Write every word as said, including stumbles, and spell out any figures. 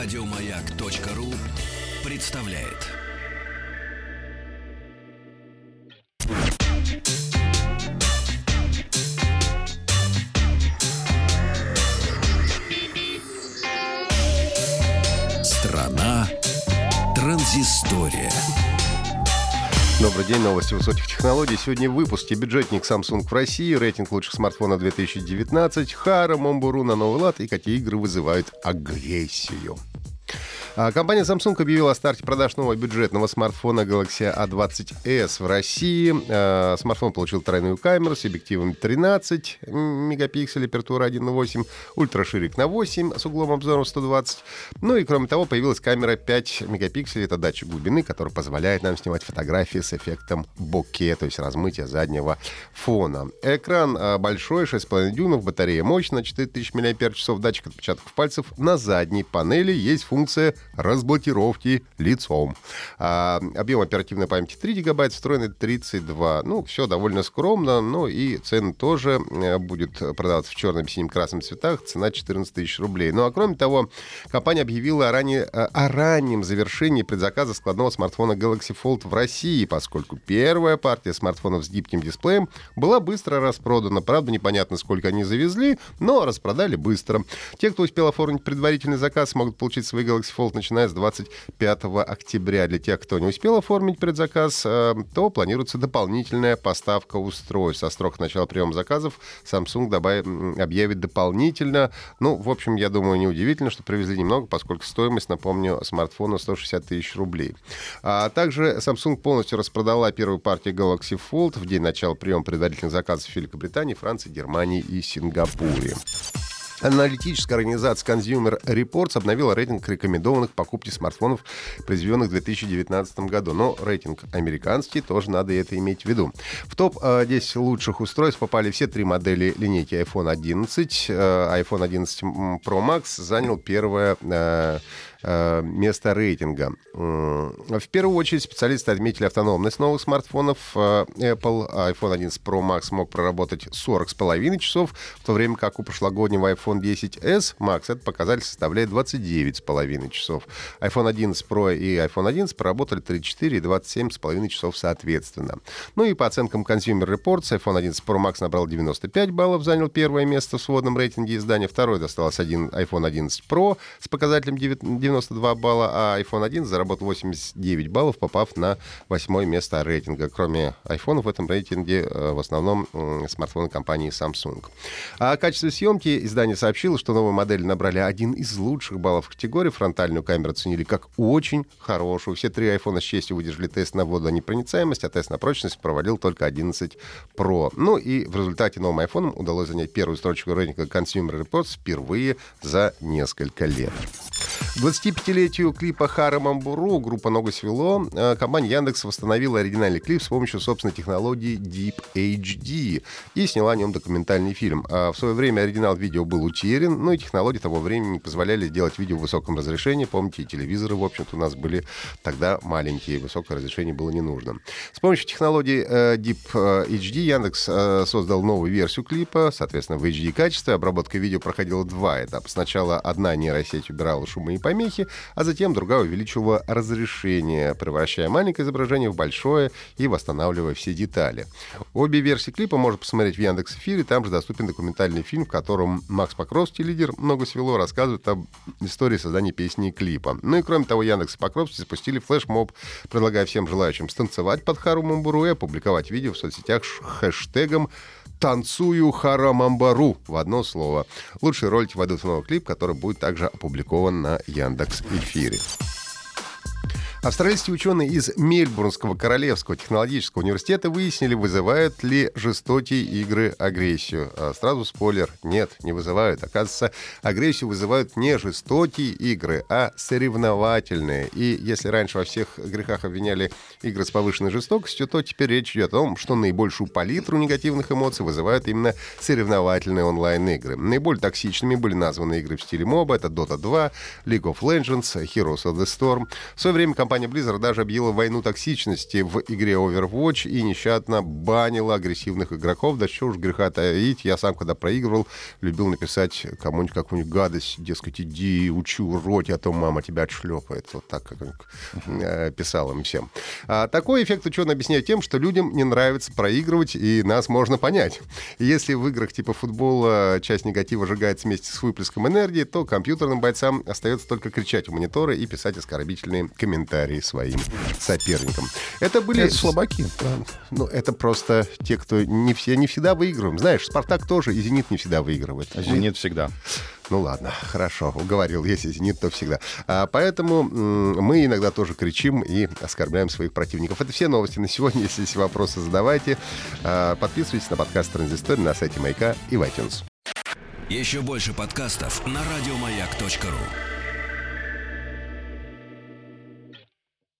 Радиомаяк.ру представляет. Страна Транзистория. Добрый день, новости высоких технологий. Сегодня в выпуске: бюджетник Samsung в России, рейтинг лучших смартфона две тысячи девятнадцать, Хара, Момбуру на новый лад и какие игры вызывают агрессию. Компания Samsung объявила о старте продаж нового бюджетного смартфона Galaxy а двадцать эс в России. Смартфон получил тройную камеру с объективом тринадцать мегапикселей, апертура один и восемь, ультраширик на восемь с углом обзора сто двадцать. Ну и кроме того появилась камера пять мегапикселей, это датчик глубины, который позволяет нам снимать фотографии с эффектом боке, то есть размытия заднего фона. Экран большой, шесть и пять дюймов, батарея мощная, четыре тысячи мАч, датчик отпечатков пальцев. На задней панели есть функция разблокировки лицом. А, объем оперативной памяти три гигабайта, встроенный тридцать два. Ну, все довольно скромно, но и цены тоже будет продаваться в черном, синем, красном цветах. Цена четырнадцать тысяч рублей. Ну, а кроме того, компания объявила о, ранее, о раннем завершении предзаказа складного смартфона Galaxy Fold в России, поскольку первая партия смартфонов с гибким дисплеем была быстро распродана. Правда, непонятно, сколько они завезли, но распродали быстро. Те, кто успел оформить предварительный заказ, могут получить свои Galaxy Fold начиная с двадцать пятого октября. Для тех, кто не успел оформить предзаказ, то планируется дополнительная поставка устройств. Со срок начала приема заказов Samsung добав... объявит дополнительно. Ну, в общем, я думаю, неудивительно, что привезли немного, поскольку стоимость, напомню, смартфона сто шестьдесят тысяч рублей. А также Samsung полностью распродала первую партию Galaxy Fold в день начала приема предварительных заказов в Великобритании, Франции, Германии и Сингапуре. Аналитическая организация Consumer Reports обновила рейтинг рекомендованных к покупке смартфонов, произведенных в две тысячи девятнадцатом году. Но рейтинг американский, тоже надо это иметь в виду. В топ десять лучших устройств попали все три модели линейки iPhone одиннадцать. iPhone одиннадцать Pro Max занял первое место рейтинга. В первую очередь специалисты отметили автономность новых смартфонов. Apple iPhone одиннадцать Pro Max мог проработать сорок с половиной часов, в то время как у прошлогоднего iPhone десять эс Max этот показатель составляет двадцать девять с половиной часов. iPhone одиннадцать Pro и iPhone одиннадцать проработали тридцать четыре и двадцать семь с половиной часов соответственно. Ну и по оценкам Consumer Reports, iPhone одиннадцать Pro Max набрал девяносто пять баллов, занял первое место в сводном рейтинге издания. Второе досталось iPhone одиннадцать Pro с показателем девяносто два балла, а iPhone одиннадцать заработал восемьдесят девять баллов, попав на восьмое место рейтинга. Кроме iPhone в этом рейтинге в основном смартфоны компании Samsung. О качестве съемки издание сообщило, что новые модели набрали один из лучших баллов в категории. Фронтальную камеру оценили как очень хорошую. Все три iPhone с честью выдержали тест на водонепроницаемость, а тест на прочность провалил только одиннадцать Pro. Ну и в результате новым iPhone удалось занять первую строчку рейтинга Consumer Reports впервые за несколько лет. двадцатипятилетию клипа «Хара Мамбуру» группа «Ногу Свело», компания «Яндекс» восстановила оригинальный клип с помощью собственной технологии Deep эйч ди и сняла о нем документальный фильм. В свое время оригинал видео был утерян, но и технологии того времени не позволяли делать видео в высоком разрешении. Помните, телевизоры, в общем-то, у нас были тогда маленькие, высокое разрешение было не нужно. С помощью технологии Deep эйч ди «Яндекс» создал новую версию клипа, соответственно, в эйч ди-качестве. Обработка видео проходила два этапа. Сначала одна нейросеть убирала шумы и помехи, а затем другая увеличивала разрешение, превращая маленькое изображение в большое и восстанавливая все детали. Обе версии клипа можно посмотреть в Яндекс.Эфире, там же доступен документальный фильм, в котором Макс Покровский, лидер «Ногу Свело», рассказывает об истории создания песни и клипа. Ну и кроме того, Яндекс и Покровский запустили флешмоб, предлагая всем желающим станцевать под «Хару Мамбуру» и опубликовать видео в соцсетях с хэштегом «Танцую Хара Мамбару» в одно слово. Лучшие ролики войдут в новый клип, который будет также опубликован на Яндекс.Эфире. Австралийские ученые из Мельбурнского Королевского технологического университета выяснили, вызывают ли жестокие игры агрессию. А сразу спойлер: нет, не вызывают. Оказывается, агрессию вызывают не жестокие игры, а соревновательные. И если раньше во всех грехах обвиняли игры с повышенной жестокостью, то теперь речь идет о том, что наибольшую палитру негативных эмоций вызывают именно соревновательные онлайн-игры. Наиболее токсичными были названы игры в стиле моба. Это Dota два, League of Legends, Heroes of the Storm. В свое время компания компания Blizzard даже объявила войну токсичности в игре Overwatch и нещадно банила агрессивных игроков. Да что уж греха таить, я сам, когда проигрывал, любил написать кому-нибудь какую-нибудь гадость, дескать, иди, учи, уродь, а то мама тебя отшлепает. Вот так как э, писал им всем. А такой эффект ученые объясняют тем, что людям не нравится проигрывать, и нас можно понять. Если в играх типа футбола часть негатива сжигается вместе с выплеском энергии, то компьютерным бойцам остается только кричать в мониторы и писать оскорбительные комментарии своим соперникам. Это были... Это слабаки. Да. Ну, это просто те, кто не, все, не всегда выигрываем. Знаешь, «Спартак» тоже, и «Зенит» не всегда выигрывает. А «Зенит» всегда. Ну ладно, хорошо, уговорил. Если «Зенит», то всегда. А, поэтому м- мы иногда тоже кричим и оскорбляем своих противников. Это все новости на сегодня. Если есть вопросы, задавайте. А, подписывайтесь на подкаст «Транзистория» на сайте «Маяка» и в iTunes. Еще больше подкастов на радиомаяк точка ру.